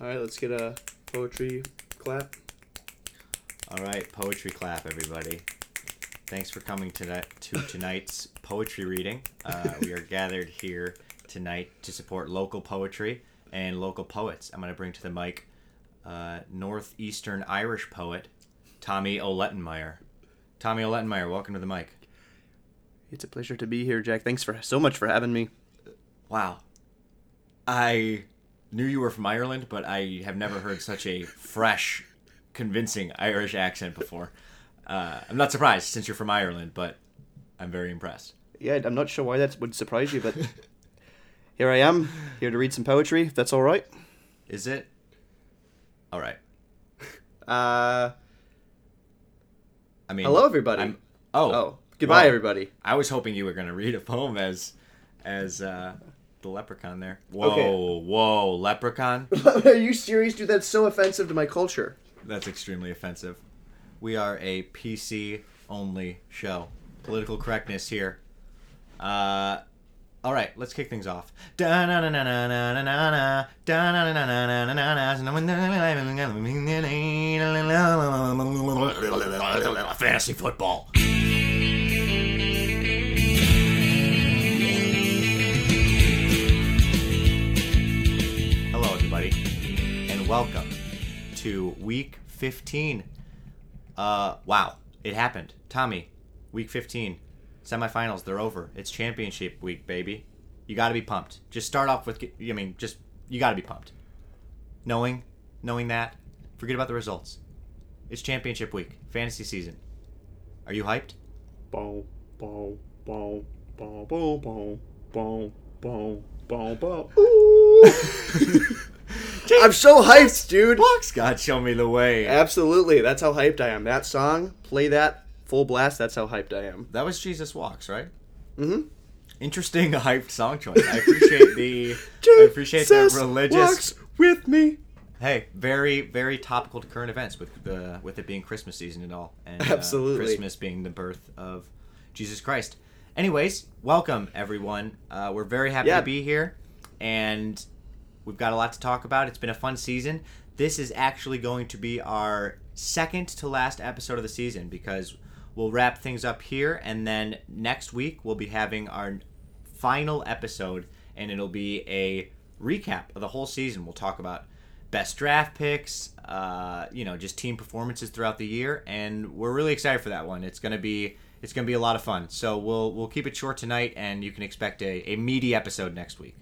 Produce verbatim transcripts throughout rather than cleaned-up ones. All right, let's get a poetry clap. All right, poetry clap, everybody. Thanks for coming tonight to tonight's poetry reading. Uh, we are gathered here tonight to support local poetry and local poets. I'm going to bring to the mic uh, Northeastern Irish poet Tommy O'Lettenmeyer. Tommy O'Lettenmeyer, welcome to the mic. It's a pleasure to be here, Jack. Thanks for so much for having me. Wow. I knew you were from Ireland, but I have never heard such a fresh, convincing Irish accent before. Uh, I'm not surprised since you're from Ireland, but I'm very impressed. Yeah, I'm not sure why that would surprise you, but here I am, here to read some poetry, if that's all right. Is it? All right. Uh, I mean, hello, everybody. I'm, oh, oh, goodbye, well, everybody. I was hoping you were going to read a poem as as uh, the leprechaun there. Whoa, okay. Whoa, leprechaun? Are you serious, dude? That's so offensive to my culture. That's extremely offensive. We are a P C-only show. Political correctness here. Uh, all right, let's kick things off. Fantasy football. Hello, everybody, and welcome to Week fifteen. Uh, wow, it happened. Tommy, week fifteen, semifinals, they're over. It's championship week, baby. You gotta be pumped. Just start off with, I mean, just, you gotta be pumped. Knowing, knowing that, forget about the results. It's championship week, fantasy season. Are you hyped? Bow, bow, bow, bow, bow, bow, bow, bow, bow, bow. Ooh! I'm so hyped, dude. Scott, show me the way. Absolutely. That's how hyped I am. That song, play that full blast. That's how hyped I am. That was Jesus Walks, right? Mm-hmm. Interesting hyped song choice. I appreciate the I appreciate the religious walks with me. Hey, very, very topical to current events with the with it being Christmas season and all. And absolutely. Uh, Christmas being the birth of Jesus Christ. Anyways, welcome everyone. Uh, we're very happy yeah. to be here. And we've got a lot to talk about. It's been a fun season. This is actually going to be our second to last episode of the season because we'll wrap things up here, and then next week we'll be having our final episode, and it'll be a recap of the whole season. We'll talk about best draft picks, uh, you know, just team performances throughout the year, and we're really excited for that one. It's gonna be it's gonna be a lot of fun. So we'll we'll keep it short tonight, and you can expect a, a meaty episode next week.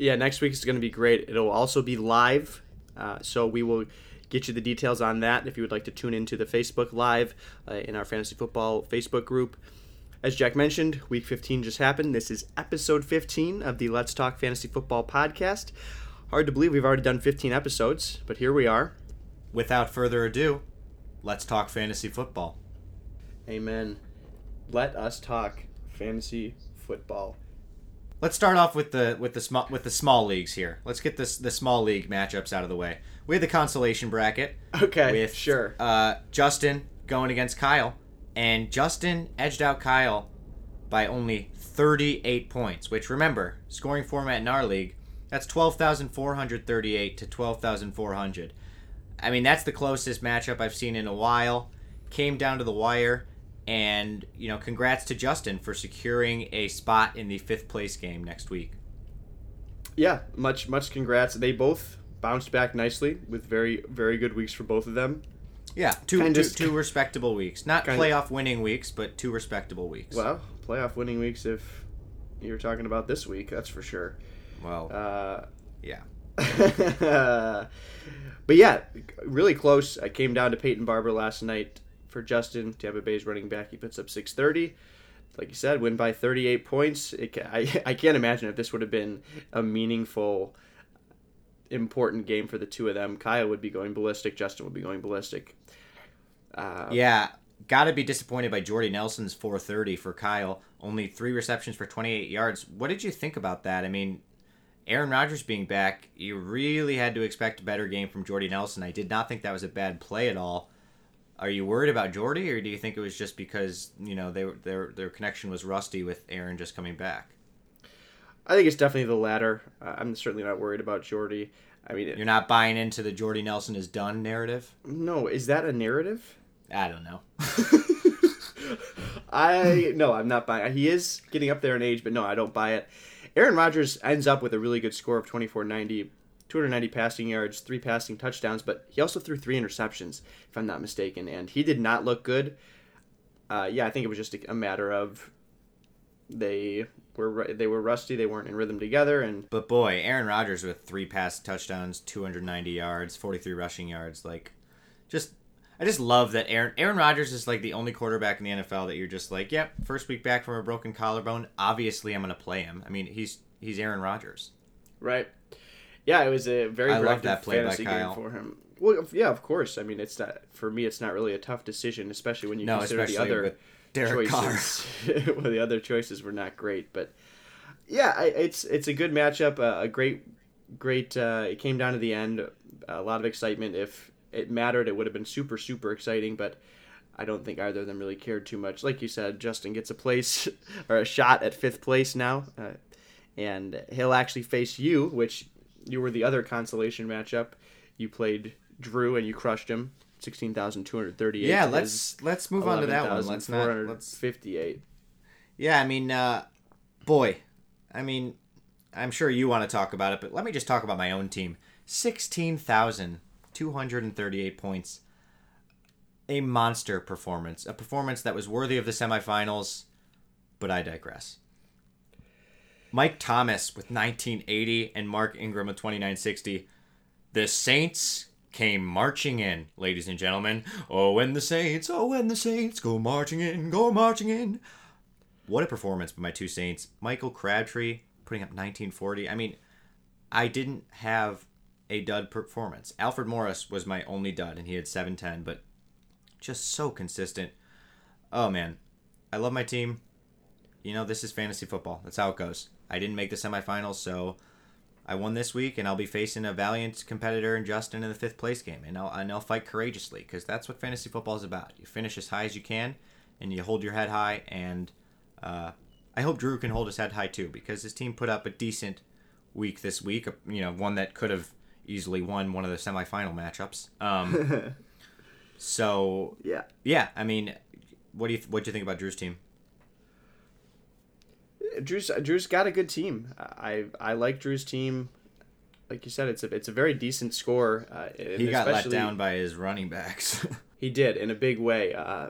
Yeah, next week is going to be great. It'll also be live, uh, so we will get you the details on that if you would like to tune into the Facebook Live uh, in our Fantasy Football Facebook group. As Jack mentioned, Week fifteen just happened. This is Episode fifteen of the Let's Talk Fantasy Football podcast. Hard to believe we've already done fifteen episodes, but here we are. Without further ado, let's talk fantasy football. Amen. Let us talk fantasy football. Let's start off with the with the small with the small leagues here. Let's get this the small league matchups out of the way. We had the consolation bracket. Okay. With sure. Uh, Justin going against Kyle, and Justin edged out Kyle by only thirty-eight points. Which, remember, scoring format in our league, that's twelve thousand four hundred thirty-eight to twelve thousand four hundred. I mean, that's the closest matchup I've seen in a while. Came down to the wire. And, you know, congrats to Justin for securing a spot in the fifth place game next week. Yeah, much, much congrats. They both bounced back nicely with very, very good weeks for both of them. Yeah, two two, just, two respectable weeks. Not playoff of, winning weeks, but two respectable weeks. Well, playoff winning weeks if you're talking about this week, that's for sure. Well, uh, yeah. But, yeah, really close. I came down to Peyton Barber last night. For Justin, Tampa Bay's running back, he puts up six thirty. Like you said, win by thirty-eight points. It, I, I can't imagine if this would have been a meaningful, important game for the two of them. Kyle would be going ballistic. Justin would be going ballistic. Uh, yeah, got to be disappointed by Jordy Nelson's four thirty for Kyle. Only three receptions for twenty-eight yards. What did you think about that? I mean, Aaron Rodgers being back, you really had to expect a better game from Jordy Nelson. I did not think that was a bad play at all. Are you worried about Jordy, or do you think it was just because, you know, they were, their their connection was rusty with Aaron just coming back? I think it's definitely the latter. Uh, I'm certainly not worried about Jordy. I mean, you're not buying into the Jordy Nelson is done narrative? No, is that a narrative? I don't know. I no, I'm not buying. He is getting up there in age, but no, I don't buy it. Aaron Rodgers ends up with a really good score of twenty-four ninety, two hundred ninety passing yards, three passing touchdowns, but he also threw three interceptions, if I'm not mistaken, and he did not look good. Uh, yeah, I think it was just a, a matter of they were they were rusty, they weren't in rhythm together, and but boy, Aaron Rodgers with three pass touchdowns, two hundred ninety yards, forty-three rushing yards, like just. I just love that Aaron Aaron Rodgers is like the only quarterback in the N F L that you're just like, yep, yeah, first week back from a broken collarbone. Obviously, I'm going to play him. I mean, he's he's Aaron Rodgers. Right. Yeah, it was a very I love that play by Kyle. Game for him. Well, yeah, of course. I mean, it's not, for me, it's not really a tough decision, especially when you no, consider the other Derek choices. Well, the other choices were not great, but yeah, I, it's it's a good matchup. Uh, a great, great. Uh, it came down to the end. A lot of excitement. If it mattered, it would have been super, super exciting, but I don't think either of them really cared too much. Like you said, Justin gets a place or a shot at fifth place now, uh, and he'll actually face you, which you were the other consolation matchup. You played Drew and you crushed him, sixteen thousand two hundred thirty-eight. Yeah, let's let's move on to that one. Let's not let's fifty-eight. Yeah, I mean, uh, boy, I mean, I'm sure you want to talk about it, but let me just talk about my own team. Sixteen thousand. two hundred thirty-eight points, a monster performance, a performance that was worthy of the semifinals, but I digress. Mike Thomas with nineteen eighty and Mark Ingram with twenty-nine sixty. The Saints came marching in, ladies and gentlemen. Oh, when the Saints, oh, when the Saints go marching in, go marching in. What a performance by my two Saints. Michael Crabtree putting up nineteen forty. I mean, I didn't have a dud performance. Alfred Morris was my only dud, and he had seven ten, but just so consistent. Oh, man. I love my team. You know, this is fantasy football. That's how it goes. I didn't make the semifinals, so I won this week, and I'll be facing a valiant competitor in Justin in the fifth place game, and I'll, and I'll fight courageously, because that's what fantasy football is about. You finish as high as you can, and you hold your head high, and uh, I hope Drew can hold his head high, too, because his team put up a decent week this week, you know, one that could have easily won one of the semifinal matchups. Um, so yeah, yeah. I mean, what do you what do you think about Drew's team? Drew's Drew's got a good team. I I like Drew's team. Like you said, it's a it's a very decent score. Uh, he got let down by his running backs. He did in a big way. Uh,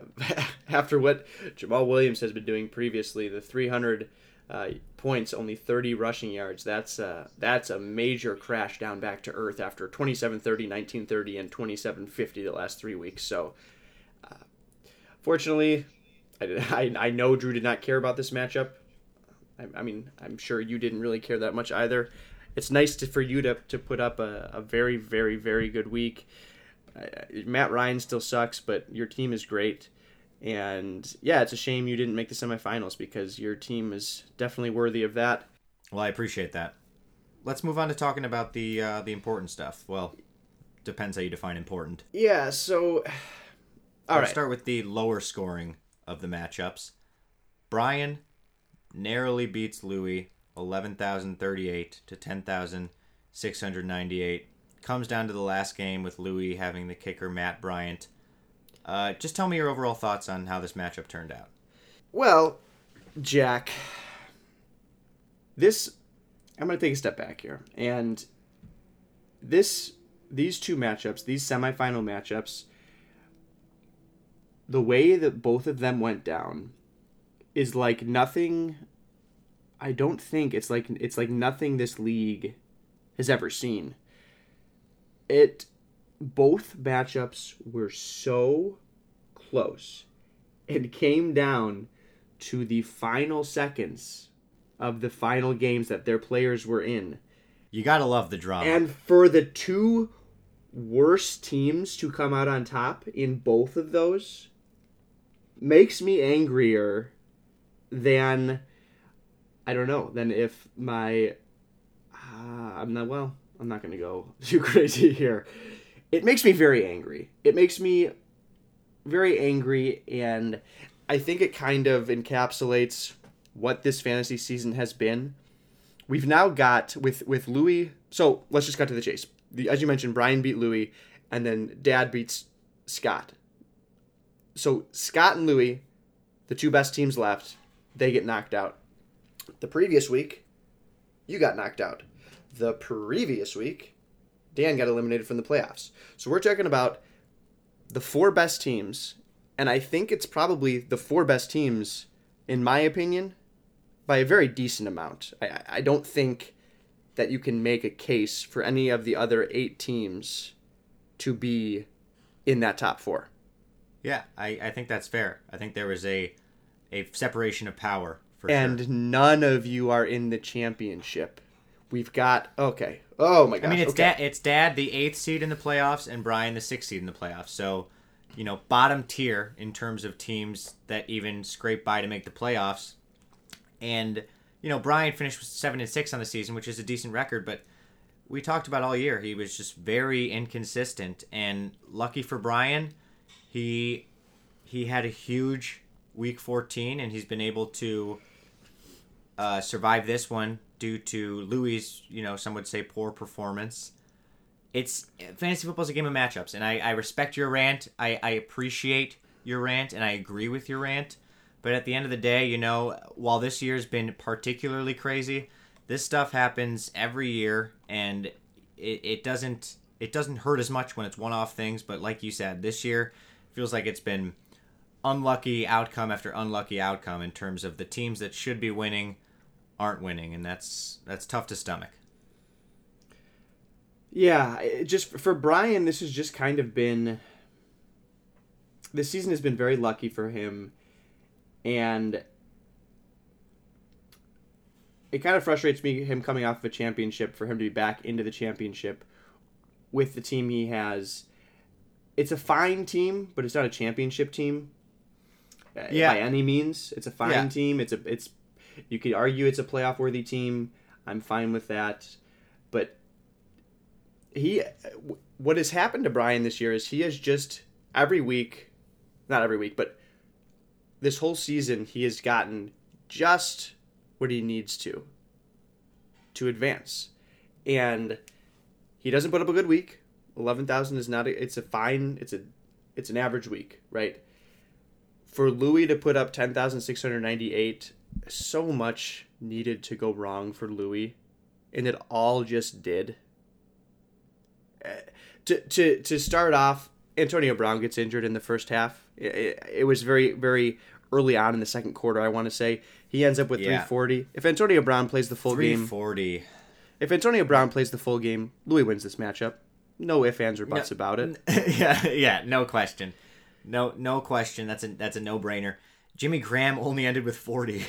after what Jamal Williams has been doing previously, the three hundred. Uh, points, only thirty rushing yards. That's uh, that's a major crash down back to earth after twenty-seven thirty, nineteen thirty, and twenty-seven fifty the last three weeks. So, uh, fortunately, I, did, I I know Drew did not care about this matchup. I, I mean, I'm sure you didn't really care that much either. It's nice to, for you to, to put up a, a very, very, very good week. Uh, Matt Ryan still sucks, but your team is great. And, yeah, it's a shame you didn't make the semifinals because your team is definitely worthy of that. Well, I appreciate that. Let's move on to talking about the uh, the important stuff. Well, depends how you define important. Yeah, so, all I'll right. start with the lower scoring of the matchups. Brian narrowly beats Louis, eleven thousand thirty-eight to ten thousand six hundred ninety-eight. Comes down to the last game with Louis having the kicker Matt Bryant. Uh, just tell me your overall thoughts on how this matchup turned out. Well, Jack, this, I'm going to take a step back here. And this, these two matchups, these semifinal matchups, the way that both of them went down is like nothing, I don't think it's like, it's like nothing this league has ever seen. It... Both matchups were so close and came down to the final seconds of the final games that their players were in. You gotta love the drama. And for the two worst teams to come out on top in both of those makes me angrier than, I don't know, than if my... Uh, I'm not, well, I'm not gonna go too crazy here. It makes me very angry. It makes me very angry, and I think it kind of encapsulates what this fantasy season has been. We've now got, with, with Louis... So, let's just cut to the chase. the, as you mentioned, Brian beat Louis, and then Dad beats Scott. So Scott and Louis, the two best teams left, they get knocked out. The previous week, you got knocked out. The previous week, Dan got eliminated from the playoffs. So we're talking about the four best teams, and I think it's probably the four best teams, in my opinion, by a very decent amount. I, I don't think that you can make a case for any of the other eight teams to be in that top four. Yeah, I, I think that's fair. I think there was a a separation of power. For and sure. None of you are in the championship. We've got, okay. Oh, my gosh. I mean, it's, okay. Dad, it's Dad, the eighth seed in the playoffs, and Brian, the sixth seed in the playoffs. So, you know, bottom tier in terms of teams that even scrape by to make the playoffs. And, you know, Brian finished with seven and six on the season, which is a decent record, but we talked about all year. He was just very inconsistent. And lucky for Brian, he he had a huge week fourteen, and he's been able to uh, survive this one due to Louis', you know, some would say poor performance. It's fantasy football is a game of matchups, and I, I respect your rant. I, I appreciate your rant, and I agree with your rant. But at the end of the day, you know, while this year's been particularly crazy, this stuff happens every year, and it, it doesn't it doesn't hurt as much when it's one-off things. But like you said, this year feels like it's been unlucky outcome after unlucky outcome in terms of the teams that should be winning aren't winning, and that's that's tough to stomach. Yeah, it just for Brian, this has just kind of been this season has been very lucky for him, and it kind of frustrates me him coming off of a championship for him to be back into the championship with the team he has. It's a fine team, but it's not a championship team. Yeah. By any means, it's a fine yeah. team. It's a it's you could argue it's a playoff worthy team. I'm fine with that, but he what has happened to Brian this year is he has just every week, not every week, but this whole season he has gotten just what he needs to to advance, and he doesn't put up a good week. eleven thousand is not a, it's a fine it's a it's an average week, right? For Louis to put up ten thousand six hundred ninety-eight, so much needed to go wrong for Louis, and it all just did. Uh, to to to start off, Antonio Brown gets injured in the first half. It, it, it was very very early on in the second quarter, I want to say. He ends up with yeah. three forty. If Antonio Brown plays the full three forty. game, if Antonio Brown plays the full game, Louis wins this matchup. No ifs, ands, or buts no, about it. N- yeah, yeah, no question. No, no question. That's a that's a no brainer. Jimmy Graham only ended with forty.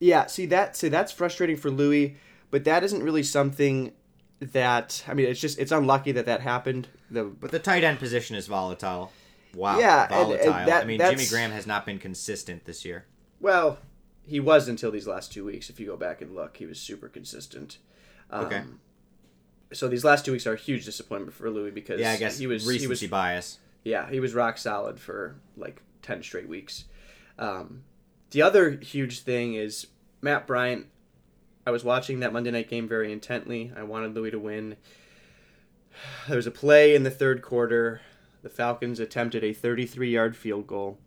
Yeah, see that. See that's frustrating for Louis, but that isn't really something that I mean. It's just it's unlucky that that happened. The but the tight end position is volatile. Wow, yeah, volatile. And, and that, I mean, that's... Jimmy Graham has not been consistent this year. Well, he was until these last two weeks. If you go back and look, he was super consistent. Um, okay. So these last two weeks are a huge disappointment for Louis because yeah, I guess he was recency he was, bias. Yeah, he was rock solid for like ten straight weeks. Um, the other huge thing is Matt Bryant. I was watching that Monday night game very intently. I wanted Louis to win. There was a play in the third quarter. The Falcons attempted a thirty-three-yard field goal,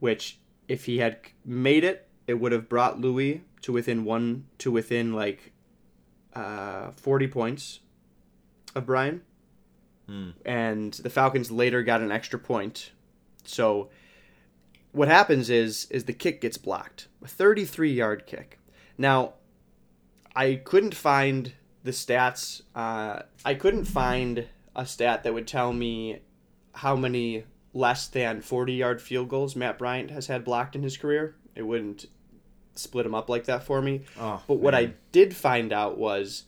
which if he had made it, it would have brought Louis to within one to within like. Uh, forty points of Brian, hmm. and the Falcons later got an extra point. So what happens is is the kick gets blocked, a thirty-three-yard kick. Now, I couldn't find the stats. Uh, I couldn't find a stat that would tell me how many less than forty-yard field goals Matt Bryant has had blocked in his career. It wouldn't split him up like that for me. Oh, but what man. I did find out was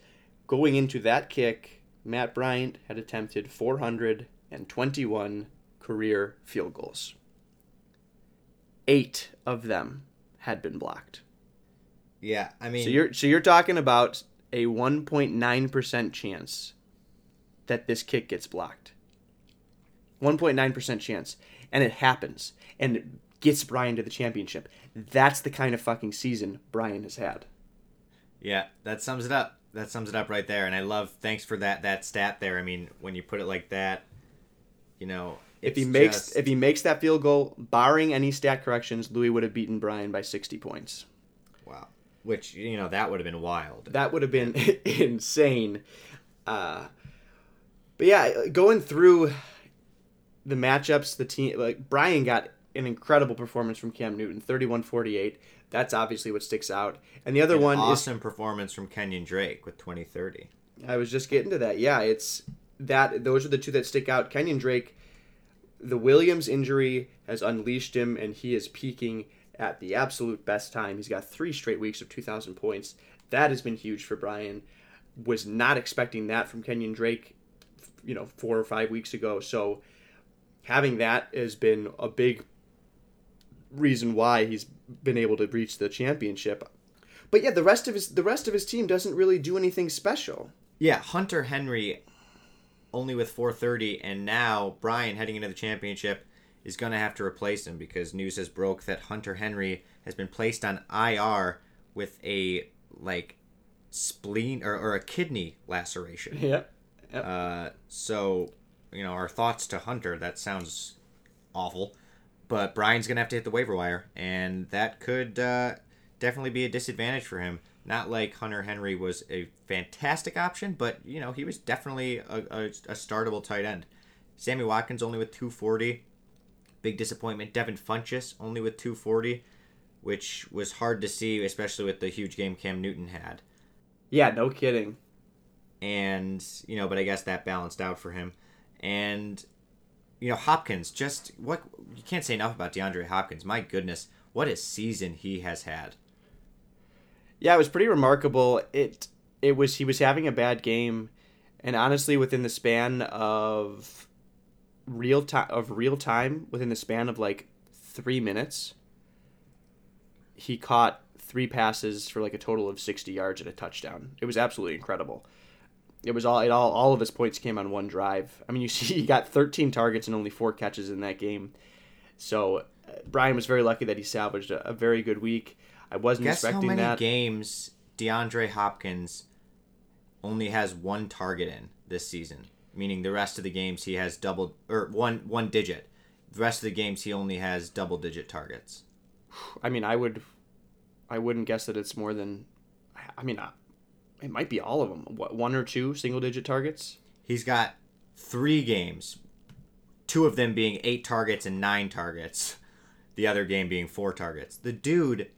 going into that kick, Matt Bryant had attempted four hundred twenty-one career field goals. Eight of them had been blocked. Yeah, I mean... So you're, so you're talking about a one point nine percent chance that this kick gets blocked. one point nine percent chance. And it happens. And... It, gets Brian to the championship. That's the kind of fucking season Brian has had. Yeah, that sums it up. that sums it up right there. And I love, thanks for that that stat there. I mean, when you put it like that, you know, if he makes just... if he makes that field goal, barring any stat corrections, Louis would have beaten Brian by sixty points. Wow. Which, you know, that would have been wild. That would have been insane. Uh, but yeah, going through the matchups, the team, like Brian got an incredible performance from Cam Newton, thirty-one forty-eight. That's obviously what sticks out. And the other An one awesome is... awesome performance from Kenyon Drake with twenty thirty. I was just getting to that. Yeah, it's that. Those are the two that stick out. Kenyon Drake, the Williams injury has unleashed him, and he is peaking at the absolute best time. He's got three straight weeks of two thousand points. That has been huge for Brian. Was not expecting that from Kenyon Drake, you know, four or five weeks ago. So having that has been a big reason why he's been able to reach the championship. But yeah, the rest of his the rest of his team doesn't really do anything special. Yeah, Hunter Henry only with four thirty, and now Brian heading into the championship is going to have to replace him because news has broke that Hunter Henry has been placed on I R with a like spleen or, or a kidney laceration. Yep. yep. Uh, so, you know, our thoughts to Hunter. That sounds awful. But Brian's going to have to hit the waiver wire, and that could uh, definitely be a disadvantage for him. Not like Hunter Henry was a fantastic option, but, you know, he was definitely a, a, a startable tight end. Sammy Watkins only with two forty. Big disappointment. Devin Funchess only with two forty, which was hard to see, especially with the huge game Cam Newton had. Yeah, no kidding. And, you know, but I guess that balanced out for him. And... you know, Hopkins, just what you can't say enough about DeAndre Hopkins. My goodness, what a season he has had. Yeah, it was pretty remarkable. It it was he was having a bad game, and honestly, within the span of real time of real time, within the span of like three minutes, he caught three passes for like a total of sixty yards and a touchdown. It was absolutely incredible. It was all, it all, all of his points came on one drive. I mean, you see, he got thirteen targets and only four catches in that game. So uh, Brian was very lucky that he salvaged a, a very good week. I wasn't Guess expecting that. Guess how many that. games DeAndre Hopkins only has one target in this season? Meaning the rest of the games he has double or one one digit. The rest of the games he only has double digit targets. I mean, I would, I wouldn't guess that it's more than. I mean. I, It might be all of them. What, one or two single-digit targets? He's got three games, two of them being eight targets and nine targets, the other game being four targets. The dude,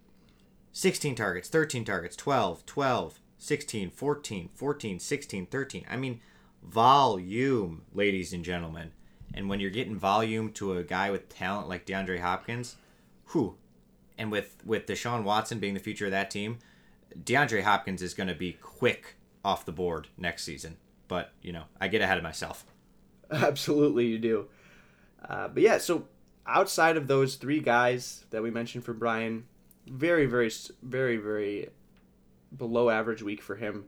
sixteen targets, thirteen targets, twelve, twelve, sixteen, fourteen, fourteen, sixteen, thirteen. I mean, volume, ladies and gentlemen. And when you're getting volume to a guy with talent like DeAndre Hopkins, whew, and with, with Deshaun Watson being the future of that team, DeAndre Hopkins is going to be quick off the board next season. But, you know, I get ahead of myself. Absolutely, you do. Uh, but, yeah, so outside of those three guys that we mentioned for Brian, very, very, very, very below average week for him.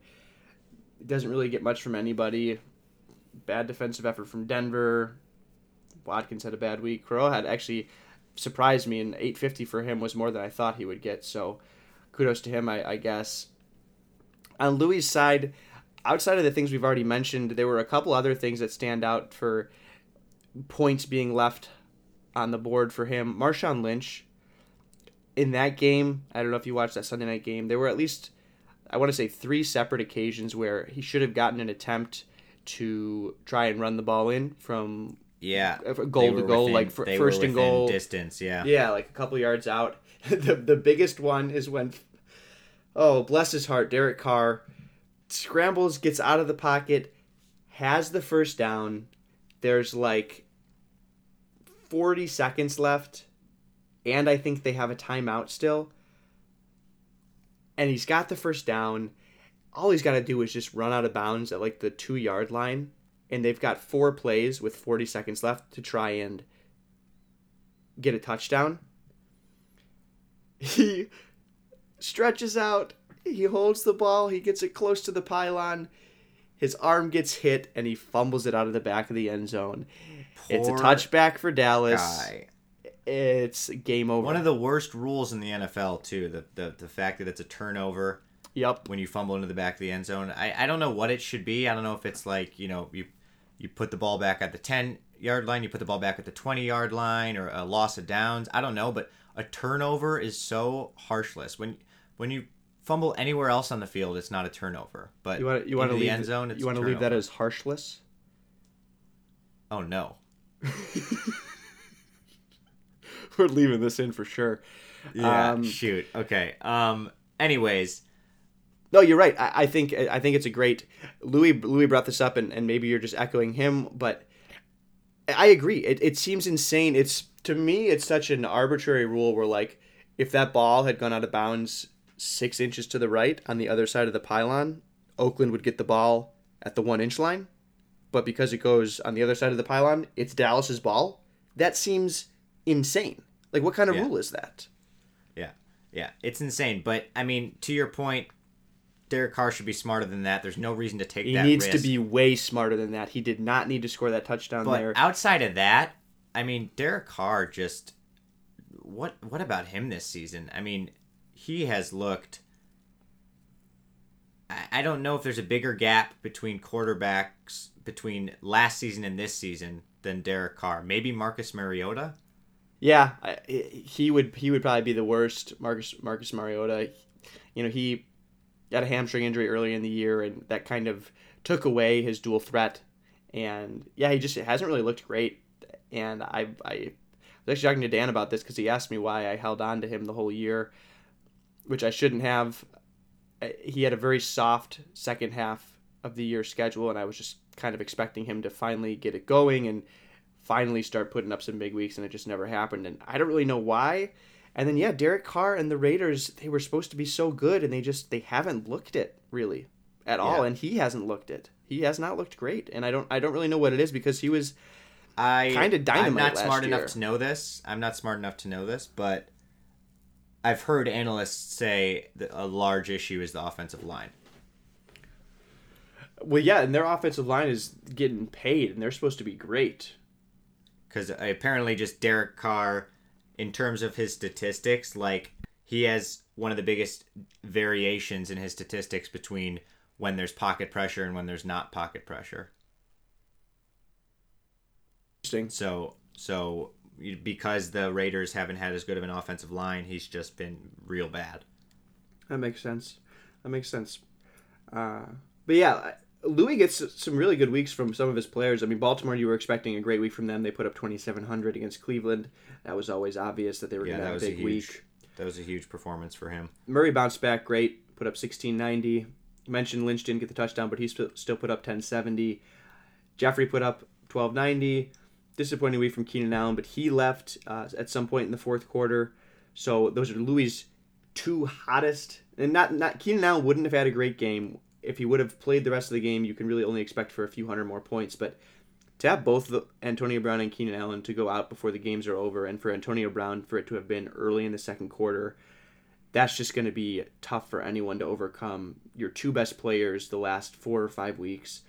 Doesn't really get much from anybody. Bad defensive effort from Denver. Watkins had a bad week. Crow had actually surprised me, and eight fifty for him was more than I thought he would get, so... kudos to him, I, I guess. On Louis' side, outside of the things we've already mentioned, there were a couple other things that stand out for points being left on the board for him. Marshawn Lynch, in that game, I don't know if you watched that Sunday night game, there were at least, I want to say, three separate occasions where he should have gotten an attempt to try and run the ball in from yeah, goal to goal, within, like for, first and goal. Distance, yeah. Yeah, like a couple yards out. The the biggest one is when, oh, bless his heart, Derek Carr scrambles, gets out of the pocket, has the first down. There's like forty seconds left, and I think they have a timeout still. And he's got the first down. All he's got to do is just run out of bounds at like the two-yard line, and they've got four plays with forty seconds left to try and get a touchdown. He stretches out, he holds the ball, he gets it close to the pylon, his arm gets hit, and he fumbles it out of the back of the end zone. Poor it's a touchback for Dallas. Guy. It's game over. One of the worst rules in the N F L, too, the, the, the fact that it's a turnover. Yep. When you fumble into the back of the end zone. I, I don't know what it should be. I don't know if it's like, you know, you you put the ball back at the ten-yard line, you put the ball back at the twenty-yard line, or a loss of downs. I don't know, but a turnover is so harshless. When when you fumble anywhere else on the field, it's not a turnover. But you want to you want to leave the end zone, it's you want to leave that as harshless? Oh no. We're leaving this in for sure. Yeah. Um, shoot. Okay. Um. Anyways. No, you're right. I, I think I think it's a great. Louis Louis brought this up, and, and maybe you're just echoing him, but I agree. It it seems insane. It's to me, it's such an arbitrary rule where, like, if that ball had gone out of bounds six inches to the right on the other side of the pylon, Oakland would get the ball at the one inch line, but because it goes on the other side of the pylon, it's Dallas's ball. That seems insane. Like, what kind of yeah. rule is that? Yeah, yeah, it's insane. But I mean, to your point, Derek Carr should be smarter than that. There's no reason to take he that risk. He needs to be way smarter than that. He did not need to score that touchdown but there. But outside of that, I mean, Derek Carr just... What What about him this season? I mean, he has looked... I, I don't know if there's a bigger gap between quarterbacks between last season and this season than Derek Carr. Maybe Marcus Mariota? Yeah, I, he would he would probably be the worst, Marcus Marcus Mariota. You know, he... got a hamstring injury early in the year, and that kind of took away his dual threat. And yeah, he just hasn't really looked great. And I, I was actually talking to Dan about this because he asked me why I held on to him the whole year, which I shouldn't have. He had a very soft second half of the year schedule, and I was just kind of expecting him to finally get it going and finally start putting up some big weeks, and it just never happened. And I don't really know why. And then, yeah, Derek Carr and the Raiders, they were supposed to be so good, and they just, they haven't looked it, really, at yeah. all. And he hasn't looked it. He has not looked great. And I don't I don't really know what it is, because he was kind of dynamite last year. I'm not smart year. enough to know this. I'm not smart enough to know this, but I've heard analysts say that a large issue is the offensive line. Well, yeah, and their offensive line is getting paid, and they're supposed to be great. Because apparently just Derek Carr... in terms of his statistics, like, he has one of the biggest variations in his statistics between when there's pocket pressure and when there's not pocket pressure. Interesting. So, so because the Raiders haven't had as good of an offensive line, he's just been real bad. That makes sense. That makes sense. Uh, but yeah, Louis gets some really good weeks from some of his players. I mean, Baltimore, you were expecting a great week from them. They put up twenty-seven hundred against Cleveland. That was always obvious that they were yeah, going to have a big a huge, week. That was a huge performance for him. Murray bounced back great, put up sixteen ninety. You mentioned Lynch didn't get the touchdown, but he still put up ten seventy. Jeffrey put up twelve ninety. Disappointing week from Keenan Allen, but he left uh, at some point in the fourth quarter. So those are Louis' two hottest. And not, not Keenan Allen wouldn't have had a great game. If he would have played the rest of the game, you can really only expect for a few hundred more points. But to have both the Antonio Brown and Keenan Allen to go out before the games are over, and for Antonio Brown for it to have been early in the second quarter, that's just going to be tough for anyone to overcome. Your two best players the last four or five weeks.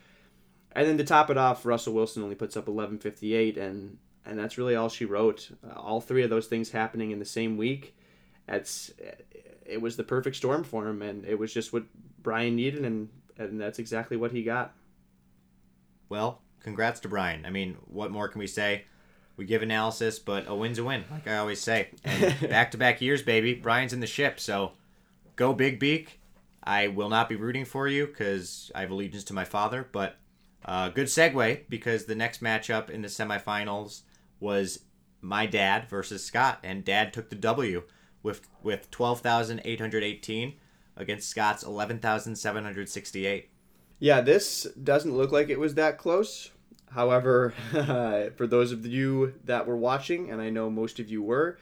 And then to top it off, Russell Wilson only puts up eleven fifty-eight, and, and that's really all she wrote. Uh, all three of those things happening in the same week, that's... it was the perfect storm for him, and it was just what Brian needed, and, and that's exactly what he got. Well, congrats to Brian. I mean, what more can we say? We give analysis, but a win's a win, like I always say. And back-to-back years, baby. Brian's in the ship, so go Big Beak. I will not be rooting for you because I have allegiance to my father, but uh, good segue, because the next matchup in the semifinals was my dad versus Scott, and Dad took the W with with twelve thousand eight hundred eighteen against Scott's eleven thousand seven hundred sixty-eight. Yeah, this doesn't look like it was that close. However, for those of you that were watching, and I know most of you were,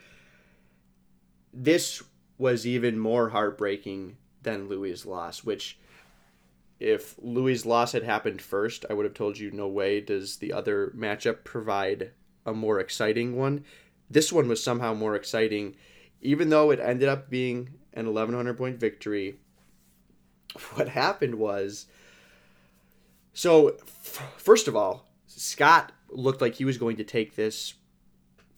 this was even more heartbreaking than Louis' loss, which if Louis' loss had happened first, I would have told you no way does the other matchup provide a more exciting one. This one was somehow more exciting. Even though it ended up being an eleven hundred point victory, what happened was... So, f- first of all, Scott looked like he was going to take this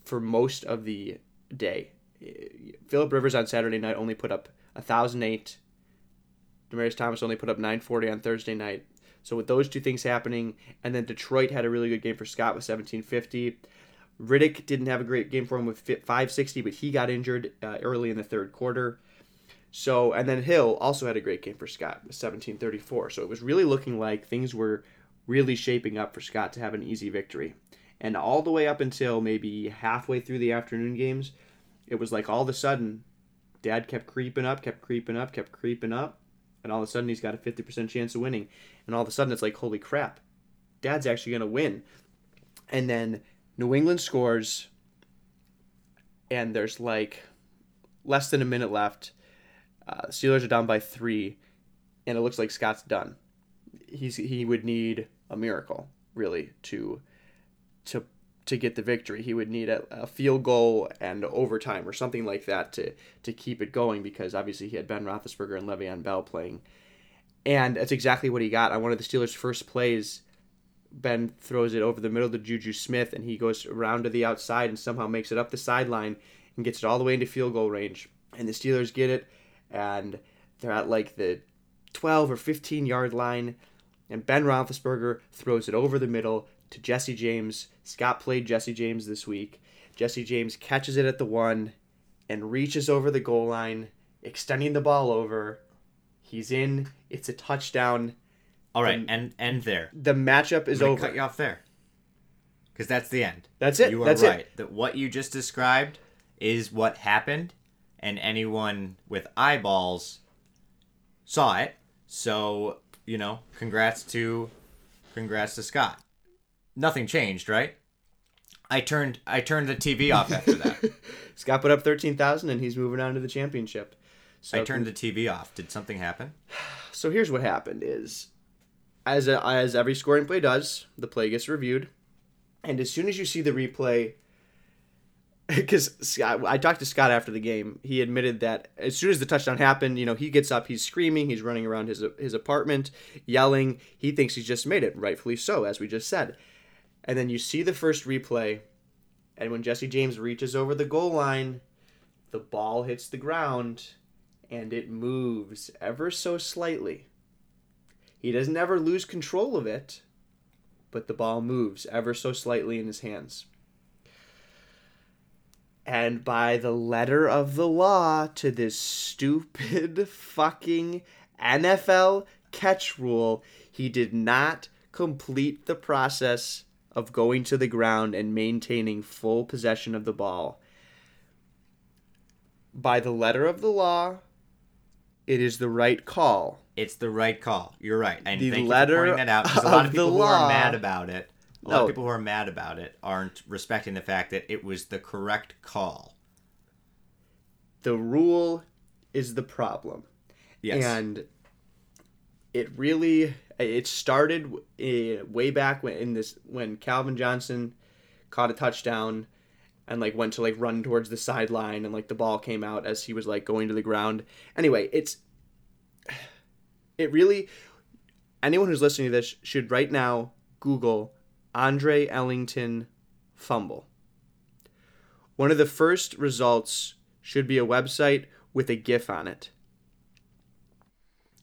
for most of the day. Phillip Rivers on Saturday night only put up one thousand eight. Demaryius Thomas only put up nine forty on Thursday night. So with those two things happening, and then Detroit had a really good game for Scott with seventeen fifty. Riddick didn't have a great game for him with five sixty, but he got injured uh, early in the third quarter. So, and then Hill also had a great game for Scott with seventeen thirty-four. So it was really looking like things were really shaping up for Scott to have an easy victory. And all the way up until maybe halfway through the afternoon games, it was like all of a sudden, Dad kept creeping up, kept creeping up, kept creeping up. And all of a sudden, he's got a fifty percent chance of winning. And all of a sudden, it's like, holy crap, Dad's actually going to win. And then New England scores, and there's like less than a minute left. Uh, Steelers are down by three, and it looks like Scott's done. He's he would need a miracle, really, to to to get the victory. He would need a, a field goal and overtime or something like that to to keep it going, because obviously he had Ben Roethlisberger and Le'Veon Bell playing, and that's exactly what he got. On one of the Steelers' first plays, Ben throws it over the middle to Juju Smith, and he goes around to the outside and somehow makes it up the sideline and gets it all the way into field goal range. And the Steelers get it, and they're at like the twelve or fifteen-yard line, and Ben Roethlisberger throws it over the middle to Jesse James. Scott played Jesse James this week. Jesse James catches it at the one and reaches over the goal line, extending the ball over. He's in. It's a touchdown. All right, the, end end there. The matchup is I'm over. Cut you off there, because that's the end. That's it. You are that's right. It. That what you just described is what happened, and anyone with eyeballs saw it. So you know, congrats to, congrats to Scott. Nothing changed, right? I turned I turned the T V off after that. Scott put up thirteen thousand, and he's moving on to the championship. So I turned the T V off. Did something happen? So here's what happened: is As a, as every scoring play does, the play gets reviewed. And as soon as you see the replay, because Scott, I talked to Scott after the game. He admitted that as soon as the touchdown happened, you know, he gets up, he's screaming, he's running around his his apartment, yelling. He thinks he's just made it, rightfully so, as we just said. And then you see the first replay, and when Jesse James reaches over the goal line, the ball hits the ground, and it moves ever so slightly. He doesn't ever lose control of it, but the ball moves ever so slightly in his hands. And by the letter of the law to this stupid fucking N F L catch rule, he did not complete the process of going to the ground and maintaining full possession of the ball. By the letter of the law, it is the right call. It's the right call. You're right. And the thank letter you for pointing that out, because a lot of people who are mad about it, a lot no. of people who are mad about it aren't respecting the fact that it was the correct call. The rule is the problem. Yes. And it really it started way back when in this when Calvin Johnson caught a touchdown and like went to like run towards the sideline, and like the ball came out as he was like going to the ground. Anyway, it's It really, anyone who's listening to this should right now Google Andre Ellington fumble. One of the first results should be a website with a GIF on it.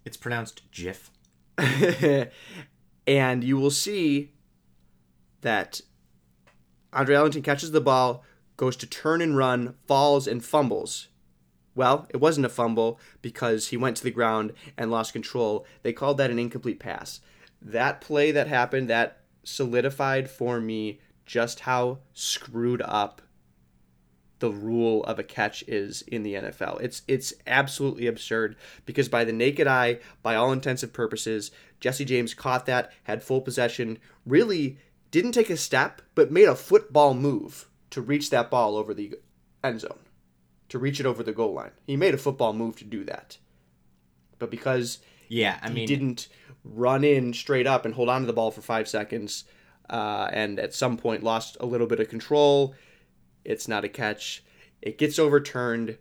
It's pronounced GIF. And you will see that Andre Ellington catches the ball, goes to turn and run, falls and fumbles. Well, it wasn't a fumble because he went to the ground and lost control. They called that an incomplete pass. That play that happened, that solidified for me just how screwed up the rule of a catch is in the N F L. It's it's absolutely absurd, because by the naked eye, by all intents and purposes, Jesse James caught that, had full possession, really didn't take a step, but made a football move to reach that ball over the end zone. To reach it over the goal line. He made a football move to do that. But because yeah, I mean, he didn't run in straight up and hold on to the ball for five seconds uh, and at some point lost a little bit of control, it's not a catch. It gets overturned.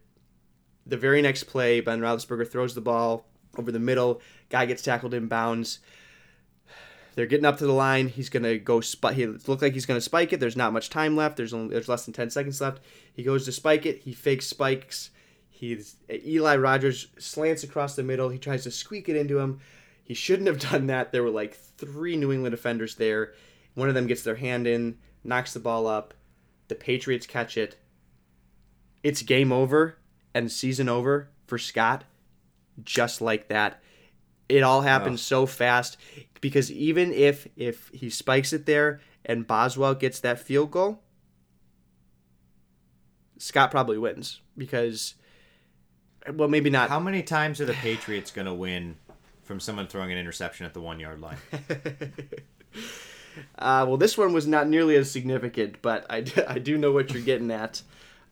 The very next play, Ben Roethlisberger throws the ball over the middle. Guy gets tackled in bounds. They're getting up to the line. He's going to go spike. He looked like he's going to spike it. There's not much time left. There's only there's less than ten seconds left. He goes to spike it. He fakes spikes. He's Eli Rodgers slants across the middle. He tries to squeak it into him. He shouldn't have done that. There were like three New England defenders there. One of them gets their hand in, knocks the ball up. The Patriots catch it. It's game over and season over for Scott. Just like that. It all happened oh. so fast because even if if he spikes it there and Boswell gets that field goal, Scott probably wins because, well, maybe not. How many times are the Patriots going to win from someone throwing an interception at the one-yard line? uh, well, this one was not nearly as significant, but I do, I do know what you're getting at.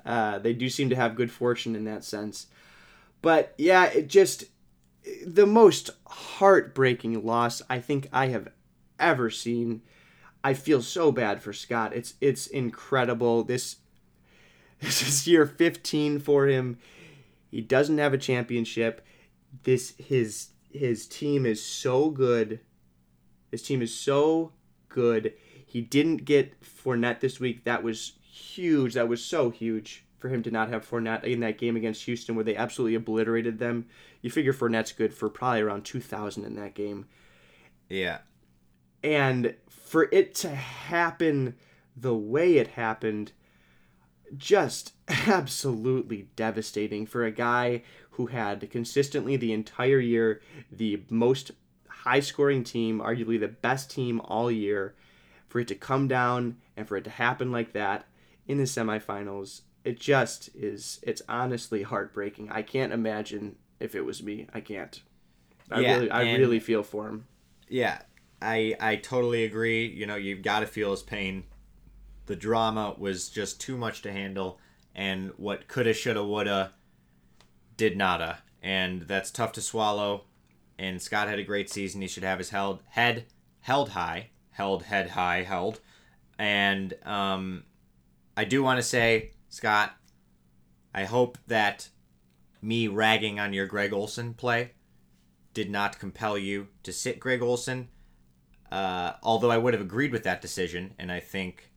Uh, they do seem to have good fortune in that sense. But, yeah, it just the most heartbreaking loss I think I have ever seen. I feel so bad for Scott. It's it's incredible. This, this is year fifteen for him. He doesn't have a championship. This his his team is so good. His team is so good. He didn't get Fournette this week. That was huge. That was so huge for him to not have Fournette in that game against Houston where they absolutely obliterated them. You figure Fournette's good for probably around two thousand in that game. Yeah. And for it to happen the way it happened, just absolutely devastating for a guy who had consistently the entire year the most high-scoring team, arguably the best team all year, for it to come down and for it to happen like that in the semifinals. It just is, it's honestly heartbreaking. I can't imagine if it was me. I can't. I yeah, really I really feel for him. Yeah, I I totally agree. You know, you've got to feel his pain. The drama was just too much to handle, and what coulda, shoulda, woulda did nada. And that's tough to swallow. And Scott had a great season. He should have his held, head held high. Held, head high, held. And um, I do want to say, Scott, I hope that me ragging on your Greg Olsen play did not compel you to sit Greg Olsen, uh, although I would have agreed with that decision, and I think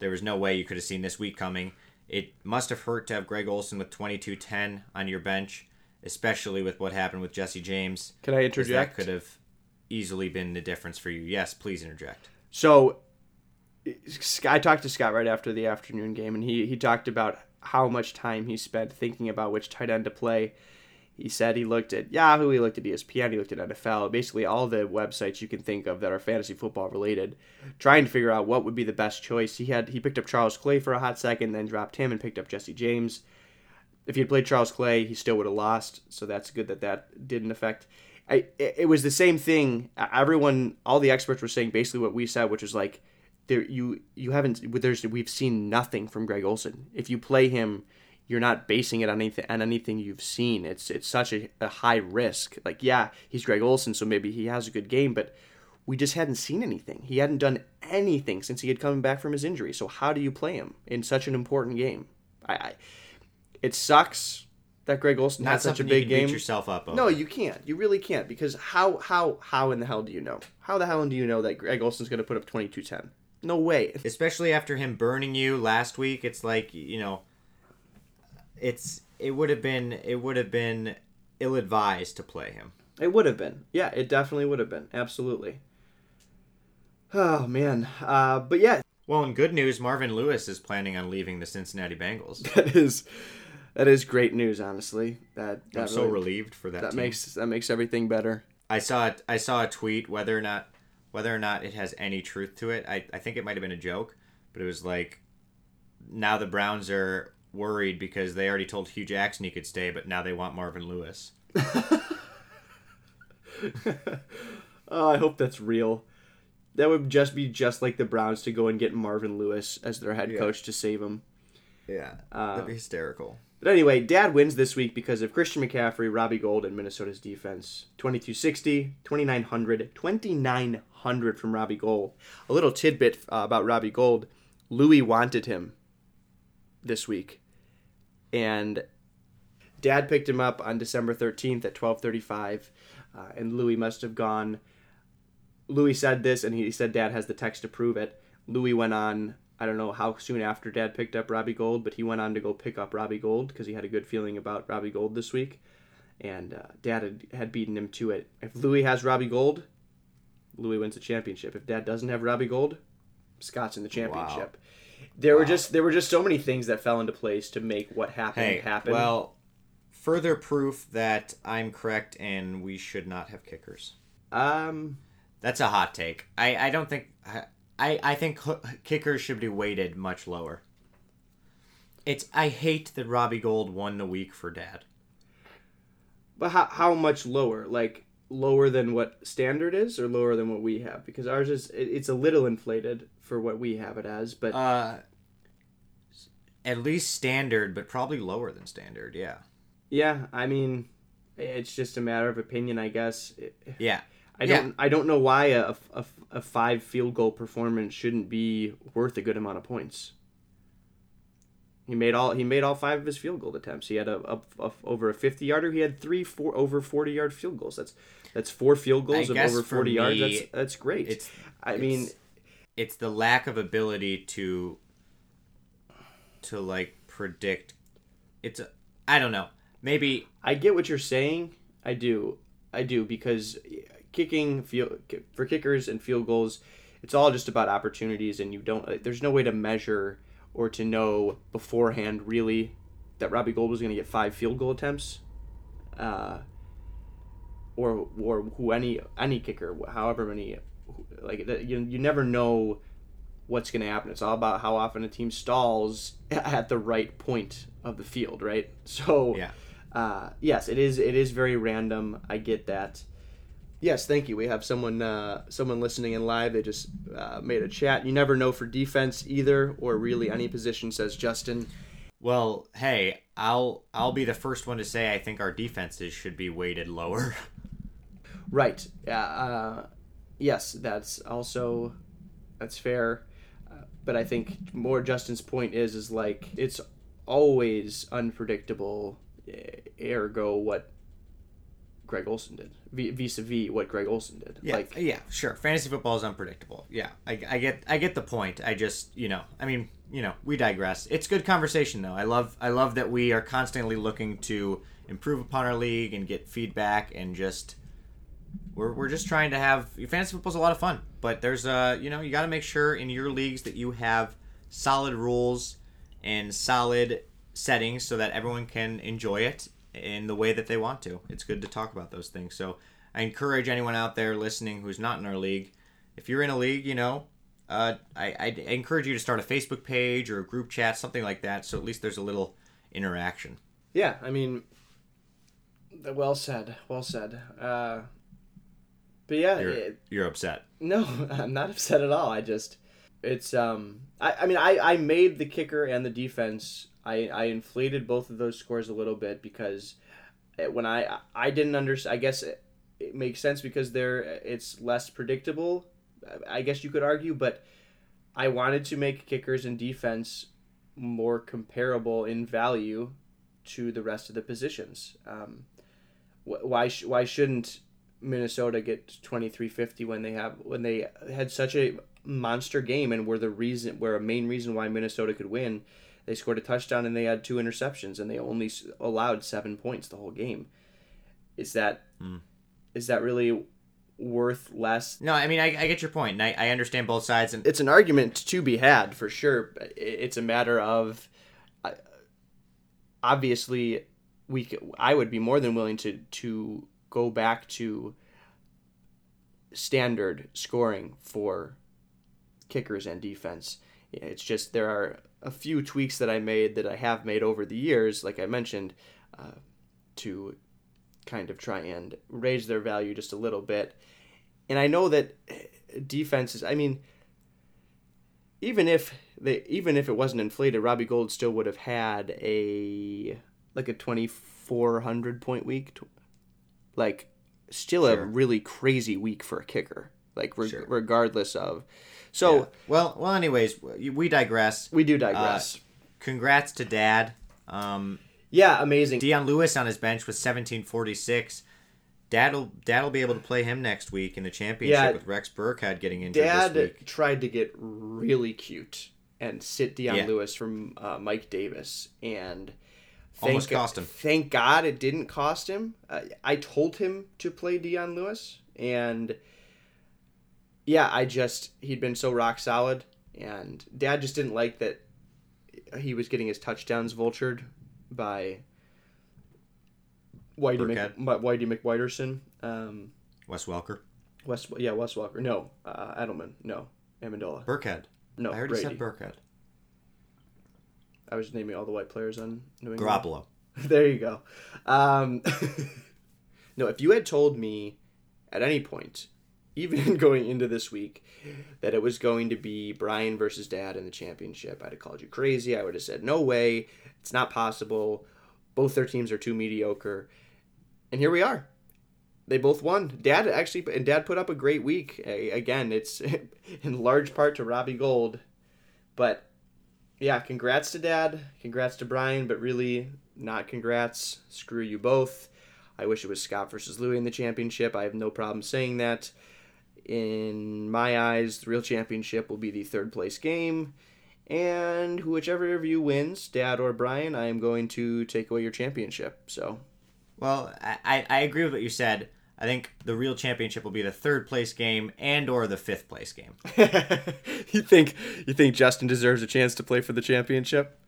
there was no way you could have seen this week coming. It must have hurt to have Greg Olsen with twenty-two ten on your bench, especially with what happened with Jesse James. Can I interject? That could have easily been the difference for you. Yes, please interject. So I talked to Scott right after the afternoon game, and he, he talked about how much time he spent thinking about which tight end to play. He said he looked at Yahoo, he looked at E S P N, he looked at N F L, basically all the websites you can think of that are fantasy football related, trying to figure out what would be the best choice. He had he picked up Charles Clay for a hot second, then dropped him and picked up Jesse James. If he had played Charles Clay, he still would have lost, so that's good that that didn't affect. I, it was the same thing. Everyone, all the experts were saying basically what we said, which was like, There, you you haven't. There's we've seen nothing from Greg Olsen. If you play him, you're not basing it on anything on anything you've seen. It's it's such a, a high risk. Like yeah, he's Greg Olsen, so maybe he has a good game, but we just hadn't seen anything. He hadn't done anything since he had come back from his injury. So how do you play him in such an important game? I, I it sucks that Greg Olsen had such a big game. Not something you can beat yourself up over. No, you can't. You really can't because how how how in the hell do you know? How the hell do you know that Greg Olsen's going to put up twenty-two ten? No way. Especially after him burning you last week, it's like, you know, it's it would have been it would have been ill-advised to play him. It would have been. Yeah, it definitely would have been. Absolutely. Oh man. Uh, but yeah. Well, in good news, Marvin Lewis is planning on leaving the Cincinnati Bengals. That is that is great news, honestly. That, that I'm really, so relieved for that. That team. makes that makes everything better. I saw a, I saw a tweet whether or not. Whether or not it has any truth to it, I, I think it might have been a joke, but it was like, now the Browns are worried because they already told Hugh Jackson he could stay, but now they want Marvin Lewis. Oh, I hope that's real. That would just be just like the Browns to go and get Marvin Lewis as their head yeah. coach to save him. Yeah, uh, that'd be hysterical. But anyway, Dad wins this week because of Christian McCaffrey, Robbie Gould, and Minnesota's defense. twenty-two sixty, twenty-nine hundred, twenty-nine hundred from Robbie Gould. A little tidbit uh, about Robbie Gould. Louis wanted him this week. And Dad picked him up on December thirteenth at twelve thirty-five. Uh, and Louis must have gone. Louis said this, and he said Dad has the text to prove it. Louis went on I don't know how soon after Dad picked up Robbie Gould, but he went on to go pick up Robbie Gould because he had a good feeling about Robbie Gould this week. And uh, Dad had, had beaten him to it. If Louis has Robbie Gould, Louis wins the championship. If Dad doesn't have Robbie Gould, Scott's in the championship. Wow. There wow. were just there were just so many things that fell into place to make what happened hey, happen. Well, further proof that I'm correct and we should not have kickers. Um, that's a hot take. I, I don't think I I think kickers should be weighted much lower. It's I hate that Robbie Gould won the week for Dad. But how how much lower? Like lower than what standard is, or lower than what we have? Because ours is it, it's a little inflated for what we have it as, but uh, at least standard, but probably lower than standard. Yeah. Yeah, I mean, it's just a matter of opinion, I guess. Yeah. I don't. Yeah. I don't know why a, a a five field goal performance shouldn't be worth a good amount of points. He made all he made all five of his field goal attempts. He had a, a, a over a fifty yarder. He had three four over forty yard field goals. That's that's four field goals I of over forty me, yards. That's that's great. It's, I it's, mean, it's the lack of ability to to like predict. It's a, I don't know. Maybe I get what you're saying. I do. I do because kicking field, for kickers and field goals, it's all just about opportunities, and you don't. There's no way to measure or to know beforehand, really, that Robbie Gould was going to get five field goal attempts, uh, or or who any any kicker, however many, like you you never know what's going to happen. It's all about how often a team stalls at the right point of the field, right? So, yeah. uh, yes, it is it is very random. I get that. Yes, thank you. We have someone uh, someone listening in live. They just uh, made a chat. You never know for defense either, or really any position, says Justin. Well, hey, I'll I'll be the first one to say I think our defenses should be weighted lower. Right. Uh, uh, yes, that's also that's fair. Uh, but I think more Justin's point is is like it's always unpredictable. Ergo, what Greg Olsen did vis-a-vis what Greg Olsen did. Yeah, like, yeah, sure. Fantasy football is unpredictable. Yeah, I, I get, I get the point. I just, you know, I mean, you know, we digress. It's good conversation though. I love, I love that we are constantly looking to improve upon our league and get feedback and just, we're, we're just trying to have fantasy football is a lot of fun. But there's a, you know, you got to make sure in your leagues that you have solid rules and solid settings so that everyone can enjoy it in the way that they want to. It's good to talk about those things. So I encourage anyone out there listening who's not in our league, if you're in a league, you know, uh, I, I encourage you to start a Facebook page or a group chat, something like that, so at least there's a little interaction. Yeah, I mean, well said, well said. Uh, but yeah. You're, it, you're upset. No, I'm not upset at all. I just, it's, um, I, I mean, I, I made the kicker and the defense. I, I inflated both of those scores a little bit because when I I didn't understand, I guess it, it makes sense because they're, it's less predictable, I guess you could argue, but I wanted to make kickers and defense more comparable in value to the rest of the positions. Um, why sh- why shouldn't Minnesota get twenty-three fifty when they have when they had such a monster game and were the reason were a main reason why Minnesota could win? They scored a touchdown and they had two interceptions and they only allowed seven points the whole game. Is that mm. is that really worth less? No, I mean, I, I get your point. And I, I understand both sides. And it's an argument to be had for sure. But it's a matter of uh, obviously we. Could, I would be more than willing to to go back to standard scoring for kickers and defense. It's just there are a few tweaks that I made that I have made over the years, like I mentioned, uh, to kind of try and raise their value just a little bit. And I know that defenses, I mean, even if they, even if it wasn't inflated, Robbie Gould still would have had a like a twenty-four hundred point week, like still sure. a really crazy week for a kicker, like re- sure. regardless of. So yeah. well, well. Anyways, we digress. We do digress. Uh, congrats to Dad. Um, yeah, amazing. Dion Lewis on his bench with seventeen forty-six. Dad'll Dad'll be able to play him next week in the championship yeah, with Rex Burkhead getting injured Dad this week. Dad tried to get really cute and sit Dion yeah. Lewis from uh, Mike Davis. And thank, almost cost him. Thank God it didn't cost him. Uh, I told him to play Dion Lewis. And yeah, I just, he'd been so rock solid. And Dad just didn't like that he was getting his touchdowns vultured by Whitey, Mc, Whitey McWhiterson. Um, Wes Welker. West, yeah, Wes Welker. No, uh, Edelman. No, Amendola. Burkhead. No, I heard Brady. He said Burkhead. I was naming all the white players on New England. Garoppolo. There you go. Um, no, if you had told me at any point, even going into this week, that it was going to be Brian versus Dad in the championship, I'd have called you crazy. I would have said, no way. It's not possible. Both their teams are too mediocre. And here we are. They both won. Dad actually, and Dad put up a great week. Again, it's in large part to Robbie Gould. But, yeah, congrats to Dad. Congrats to Brian, but really not congrats. Screw you both. I wish it was Scott versus Louis in the championship. I have no problem saying that. In my eyes, the real championship will be the third place game. And whichever of you wins, Dad or Brian, I am going to take away your championship. So, well, I, I agree with what you said. I think the real championship will be the third place game and or the fifth place game. You think you think Justin deserves a chance to play for the championship?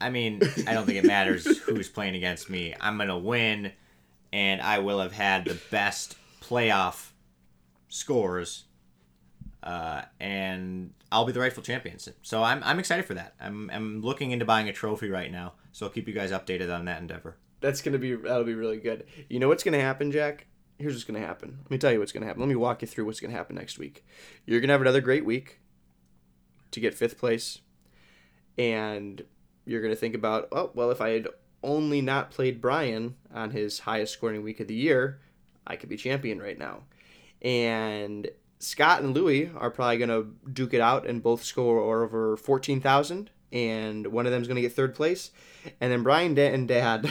I mean, I don't think it matters who's playing against me. I'm going to win, and I will have had the best playoff scores, uh, and I'll be the rightful champion. So I'm I'm excited for that. I'm I'm looking into buying a trophy right now, so I'll keep you guys updated on that endeavor. That's going to be, that'll be really good. You know what's going to happen, Jack? Here's what's going to happen. Let me tell you what's going to happen. Let me walk you through what's going to happen next week. You're going to have another great week to get fifth place. And you're going to think about, oh, well, if I had only not played Brian on his highest scoring week of the year, I could be champion right now. And Scott and Louis are probably going to duke it out and both score over fourteen thousand. And one of them's going to get third place. And then Brian and Dad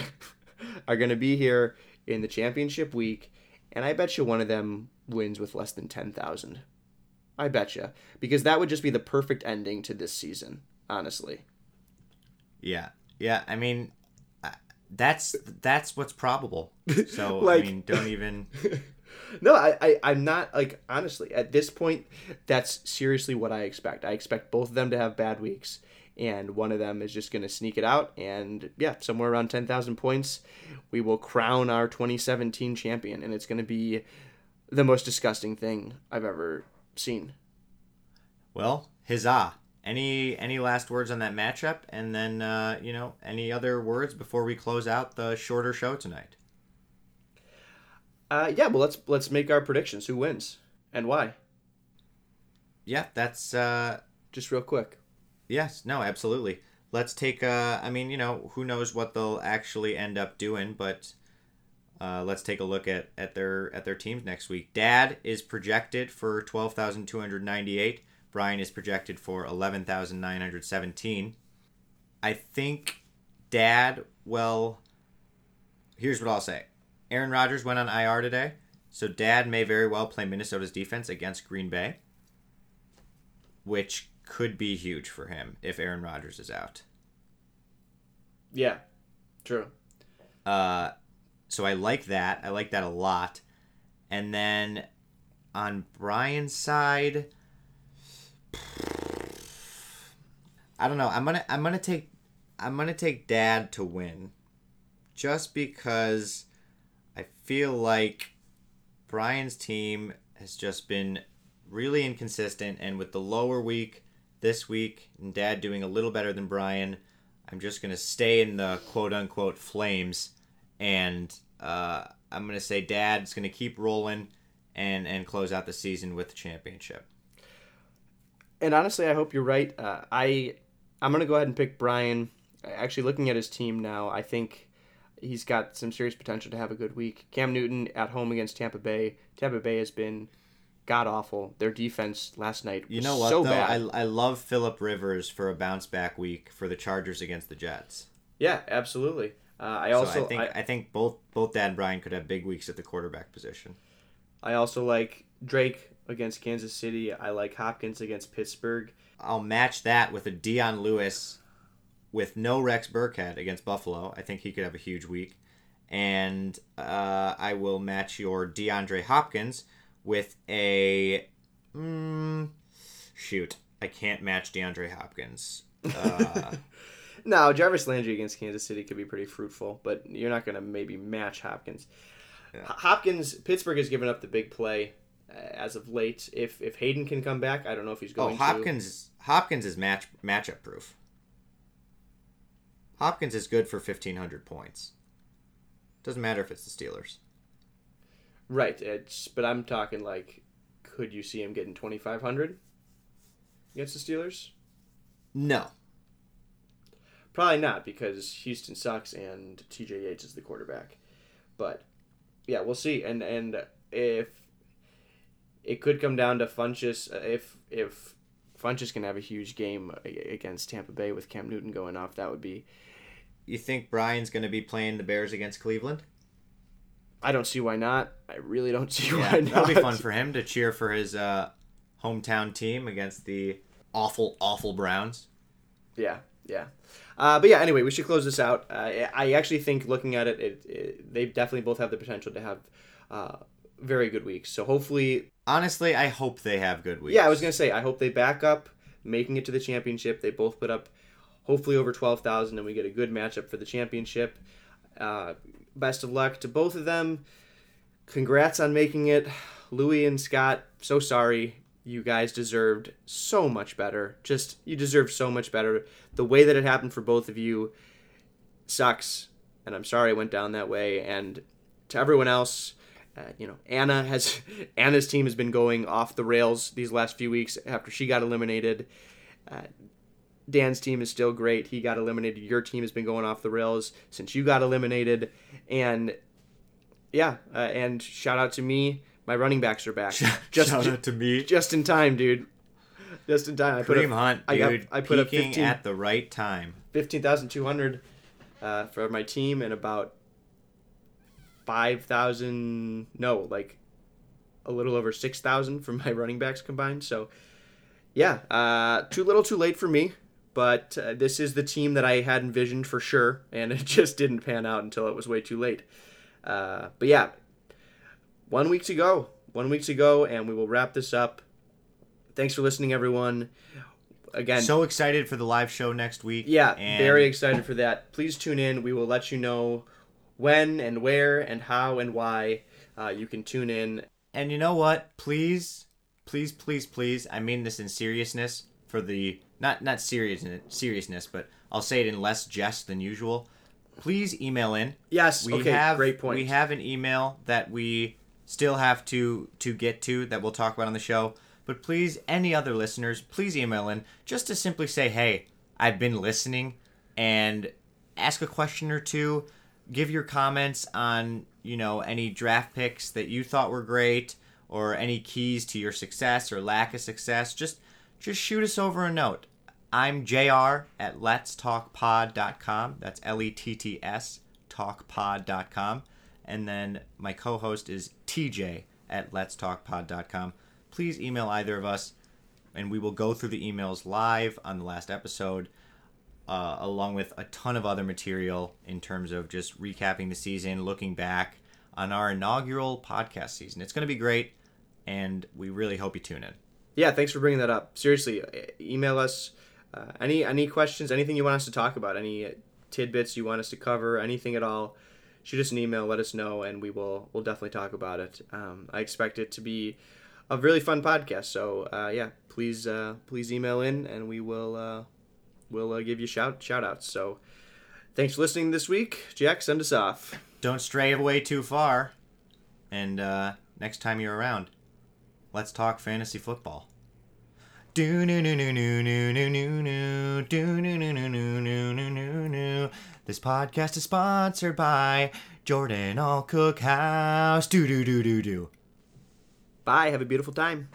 are going to be here in the championship week, and I bet you one of them wins with less than ten thousand. I bet you. Because that would just be the perfect ending to this season, honestly. Yeah. Yeah, I mean, that's that's what's probable. So, like, I mean, don't even... No, I, I, I'm not, like, honestly, at this point, that's seriously what I expect. I expect both of them to have bad weeks. And one of them is just going to sneak it out. And, yeah, somewhere around ten thousand points, we will crown our twenty seventeen champion. And it's going to be the most disgusting thing I've ever seen. Well, huzzah. Any any last words on that matchup? And then, uh, you know, any other words before we close out the shorter show tonight? Uh, yeah, well, let's let's make our predictions. Who wins and why? Yeah, that's... Uh... Just real quick. Yes, no, absolutely. Let's take, uh, I mean, you know, who knows what they'll actually end up doing, but uh, let's take a look at, at their at their teams next week. Dad is projected for twelve thousand two hundred ninety-eight. Brian is projected for eleven thousand nine hundred seventeen. I think Dad, well, here's what I'll say. Aaron Rodgers went on I R today, so Dad may very well play Minnesota's defense against Green Bay, which could be huge for him if Aaron Rodgers is out. Yeah, true. Uh, so I like that. I like that a lot. And then on Brian's side, I don't know. I'm gonna I'm gonna take I'm gonna take Dad to win, just because I feel like Brian's team has just been really inconsistent, and with the lower week this week, and Dad doing a little better than Brian, I'm just going to stay in the quote-unquote flames, and uh, I'm going to say Dad's going to keep rolling and, and close out the season with the championship. And honestly, I hope you're right. Uh, I, I'm going to go ahead and pick Brian. Actually, looking at his team now, I think he's got some serious potential to have a good week. Cam Newton at home against Tampa Bay. Tampa Bay has been... God awful. Their defense last night was you know what, so though? bad. I, I love Phillip Rivers for a bounce back week for the Chargers against the Jets. Yeah, absolutely. Uh, I so also I think I, I think both both Dad and Brian could have big weeks at the quarterback position. I also like Drake against Kansas City. I like Hopkins against Pittsburgh. I'll match that with a Dion Lewis with no Rex Burkhead against Buffalo. I think he could have a huge week. And uh, I will match your DeAndre Hopkins with a... Mm, shoot. I can't match DeAndre Hopkins. Uh, no, Jarvis Landry against Kansas City could be pretty fruitful, but you're not going to maybe match Hopkins. Yeah. H- Hopkins, Pittsburgh has given up the big play uh, as of late. If if Hayden can come back, I don't know if he's going oh, Hopkins, to. Hopkins is match matchup proof. Hopkins is good for fifteen hundred points. Doesn't matter if it's the Steelers. Right, it's, but I'm talking like, could you see him getting twenty-five hundred against the Steelers? No. Probably not, because Houston sucks and T J Yates is the quarterback. But, yeah, we'll see. And and if it could come down to Funchess, if, if Funchess can have a huge game against Tampa Bay with Cam Newton going off, that would be... You think Brian's going to be playing the Bears against Cleveland? I don't see why not. I really don't see yeah, why not. That'll be fun for him to cheer for his uh, hometown team against the awful, awful Browns. Yeah, yeah. Uh, but yeah, anyway, we should close this out. Uh, I actually think looking at it, it, it, they definitely both have the potential to have uh, very good weeks. So hopefully... Honestly, I hope they have good weeks. Yeah, I was going to say, I hope they back up, making it to the championship. They both put up... Hopefully over twelve thousand, and we get a good matchup for the championship. Uh, best of luck to both of them. Congrats on making it. Louis and Scott, so sorry. You guys deserved so much better. Just, you deserved so much better. The way that it happened for both of you sucks, and I'm sorry it went down that way. And to everyone else, uh, you know, Anna has Anna's team has been going off the rails these last few weeks after she got eliminated. Uh, Dan's team is still great. He got eliminated. Your team has been going off the rails since you got eliminated. And, yeah, uh, and shout out to me. My running backs are back. Just, shout out to me. Just in time, dude. Just in time. I put Kareem up, Hunt, I dude. Got, I put peaking up fifteen, at the right time. fifteen thousand two hundred uh, for my team and about five thousand, no, like a little over six thousand for my running backs combined. So, yeah, uh, too little too late for me. But uh, this is the team that I had envisioned for sure, and it just didn't pan out until it was way too late. Uh, but yeah, one week to go. One week to go, and we will wrap this up. Thanks for listening, everyone. Again, so excited for the live show next week. Yeah, and... very excited for that. Please tune in. We will let you know when and where and how and why uh, you can tune in. And you know what? Please, please, please, please, I mean this in seriousness for the... Not not serious seriousness, but I'll say it in less jest than usual. Please email in. Yes, we okay, have, great point. We have an email that we still have to, to get to that we'll talk about on the show. But please, any other listeners, please email in just to simply say, hey, I've been listening, and ask a question or two. Give your comments on, you know, any draft picks that you thought were great or any keys to your success or lack of success. Just just shoot us over a note. I'm J R at lets talk pod dot com. That's L E T T S, talk pod dot com. And then my co-host is T J at lets talk pod dot com. Please email either of us, and we will go through the emails live on the last episode, uh, along with a ton of other material in terms of just recapping the season, looking back on our inaugural podcast season. It's going to be great, and we really hope you tune in. Yeah, thanks for bringing that up. Seriously, email us. Uh, any any questions, anything you want us to talk about, any tidbits you want us to cover, anything at all, shoot us an email, let us know, and we will we'll definitely talk about it. Um, I expect it to be a really fun podcast. So uh, yeah, please uh, please email in, and we will uh, we'll uh, give you shout shout outs. So thanks for listening this week, Jack. Send us off. Don't stray away too far, and uh, next time you're around, let's talk fantasy football. Do no no no no no no no no do no no no no no no no no. This podcast is sponsored by Jordan All Cookhouse. Do do do do do. Bye. Have a beautiful time.